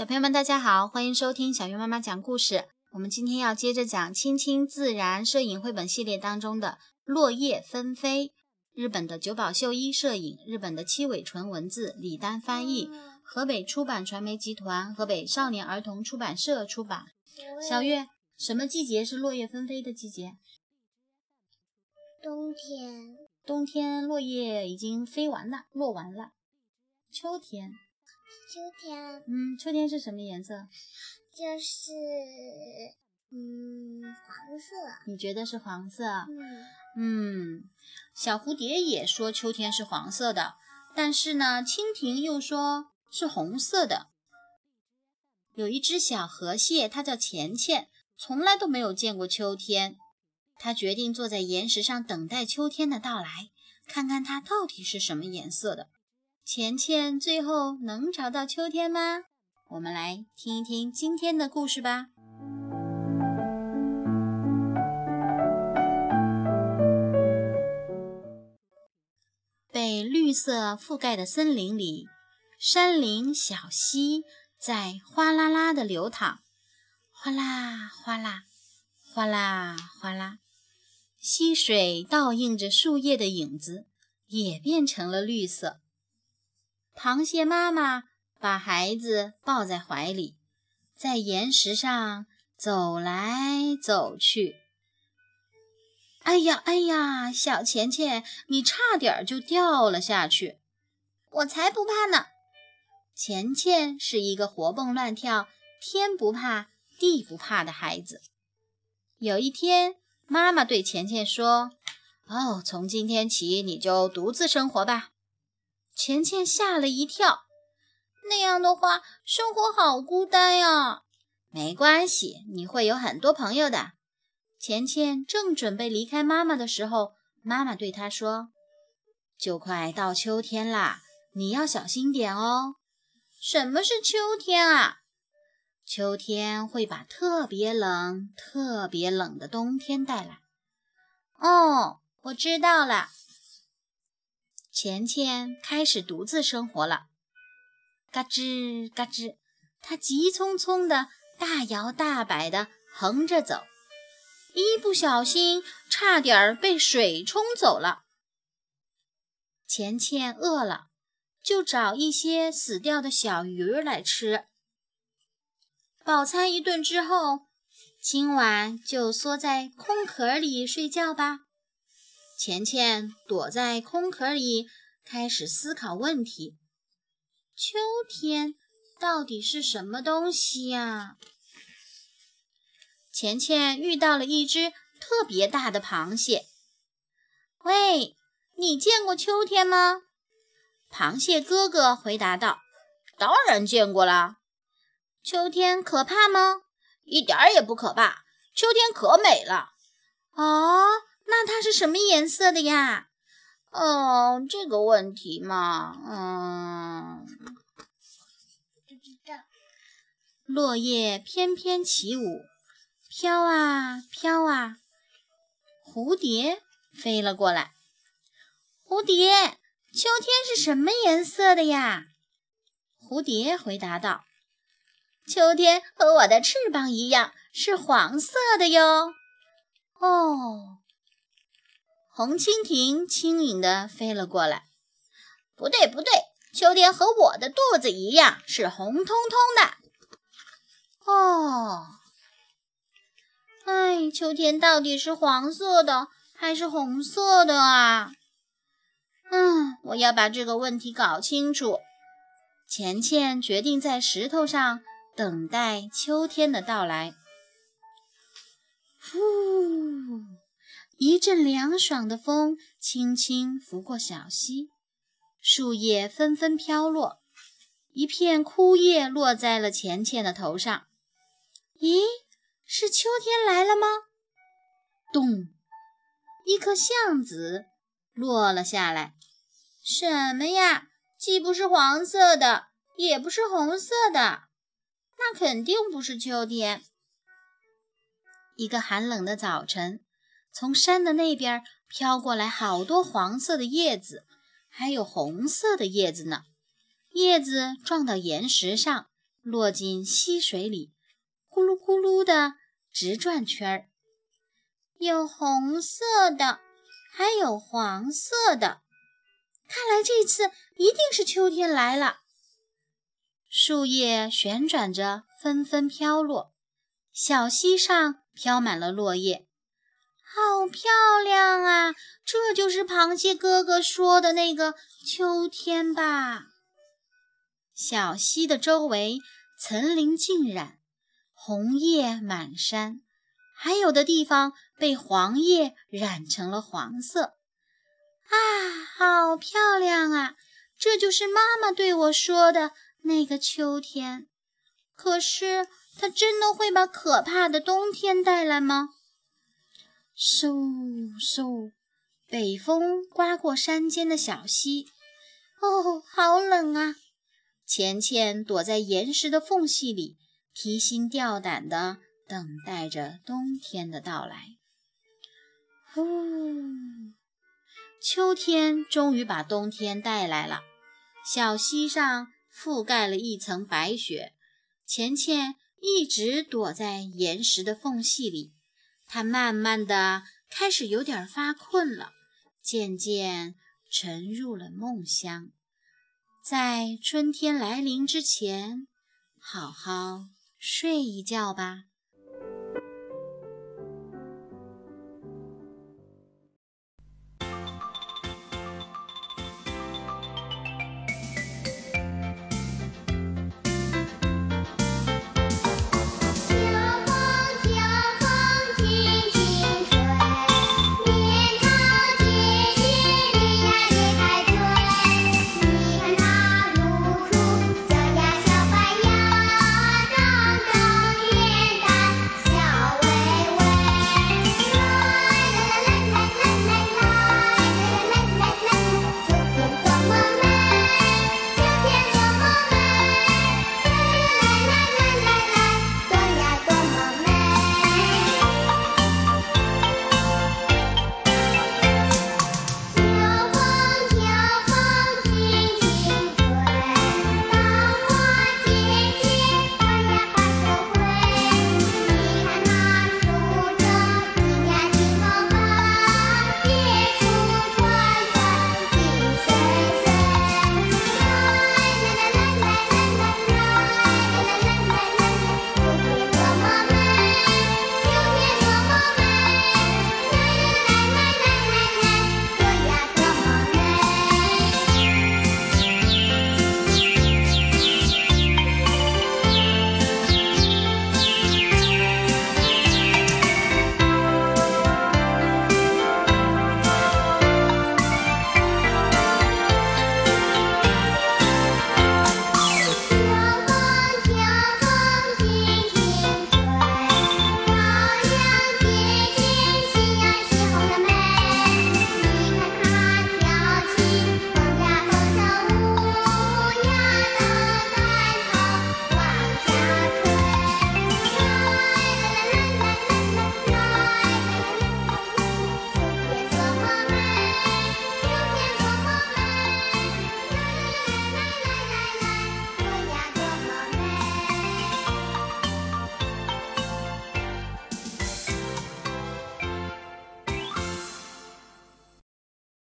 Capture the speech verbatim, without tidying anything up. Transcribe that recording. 小朋友们大家好，欢迎收听小月妈妈讲故事。我们今天要接着讲青青自然摄影绘本系列当中的落叶纷飞，日本的久保秀一摄影，日本的七尾纯文字，李丹翻译，河北出版传媒集团河北少年儿童出版社出版。小月，什么季节是落叶纷飞的季节？冬天。冬天落叶已经飞完了，落完了。秋天。秋天，嗯，秋天是什么颜色？就是，嗯，黄色。你觉得是黄色？嗯嗯，小蝴蝶也说秋天是黄色的，但是呢，蜻蜓又说是红色的。有一只小河蟹，它叫钱钱，从来都没有见过秋天。它决定坐在岩石上等待秋天的到来，看看它到底是什么颜色的。钱钱最后能找到秋天吗？我们来听一听今天的故事吧。被绿色覆盖的森林里，山林小溪在哗啦啦地流淌，哗啦哗啦，哗啦哗啦，溪水倒映着树叶的影子，也变成了绿色。螃蟹妈妈把孩子抱在怀里，在岩石上走来走去。哎呀哎呀，小钱钱，你差点就掉了下去。我才不怕呢。钱钱是一个活蹦乱跳、天不怕地不怕的孩子。有一天，妈妈对钱钱说：哦，从今天起你就独自生活吧。钱钱吓了一跳，那样的话，生活好孤单呀。没关系，你会有很多朋友的。钱钱正准备离开妈妈的时候，妈妈对他说：就快到秋天啦，你要小心点哦。什么是秋天啊？秋天会把特别冷、特别冷的冬天带来。哦，我知道了。钱钱开始独自生活了，嘎吱嘎吱，他急匆匆地大摇大摆地横着走，一不小心差点被水冲走了。钱钱饿了，就找一些死掉的小鱼来吃。饱餐一顿之后，今晚就缩在空壳里睡觉吧。钱钱躲在空壳里，开始思考问题。秋天到底是什么东西呀？钱钱遇到了一只特别大的螃蟹。喂，你见过秋天吗？螃蟹哥哥回答道：当然见过啦。秋天可怕吗？一点也不可怕，秋天可美了。哦，那它是什么颜色的呀？哦，这个问题嘛，嗯，不知道。落叶翩翩起舞，飘啊飘啊。蝴蝶飞了过来。蝴蝶，秋天是什么颜色的呀？蝴蝶回答道：秋天和我的翅膀一样，是黄色的哟。哦。红蜻蜓轻盈地飞了过来。不对不对，秋天和我的肚子一样，是红彤彤的。哦，哎，秋天到底是黄色的还是红色的啊？嗯，我要把这个问题搞清楚。钱钱决定在石头上等待秋天的到来。呼。一阵凉爽的风轻轻拂过小溪，树叶纷纷飘落，一片枯叶落在了钱钱的头上。咦，是秋天来了吗？咚，一颗橡子落了下来。什么呀？既不是黄色的，也不是红色的，那肯定不是秋天。一个寒冷的早晨，从山的那边飘过来好多黄色的叶子，还有红色的叶子呢。叶子撞到岩石上，落进溪水里，咕噜咕噜地直转圈儿。有红色的，还有黄色的。看来这次一定是秋天来了。树叶旋转着纷纷飘落，小溪上飘满了落叶。好漂亮啊，这就是螃蟹哥哥说的那个秋天吧。小溪的周围层林尽染，红叶满山，还有的地方被黄叶染成了黄色。啊，好漂亮啊，这就是妈妈对我说的那个秋天。可是它真的会把可怕的冬天带来吗？嗖嗖，北风刮过山间的小溪。哦，好冷啊！钱钱躲在岩石的缝隙里，提心吊胆地等待着冬天的到来。呼，秋天终于把冬天带来了。小溪上覆盖了一层白雪，钱钱一直躲在岩石的缝隙里。他慢慢地开始有点发困了，渐渐沉入了梦乡。在春天来临之前，好好睡一觉吧。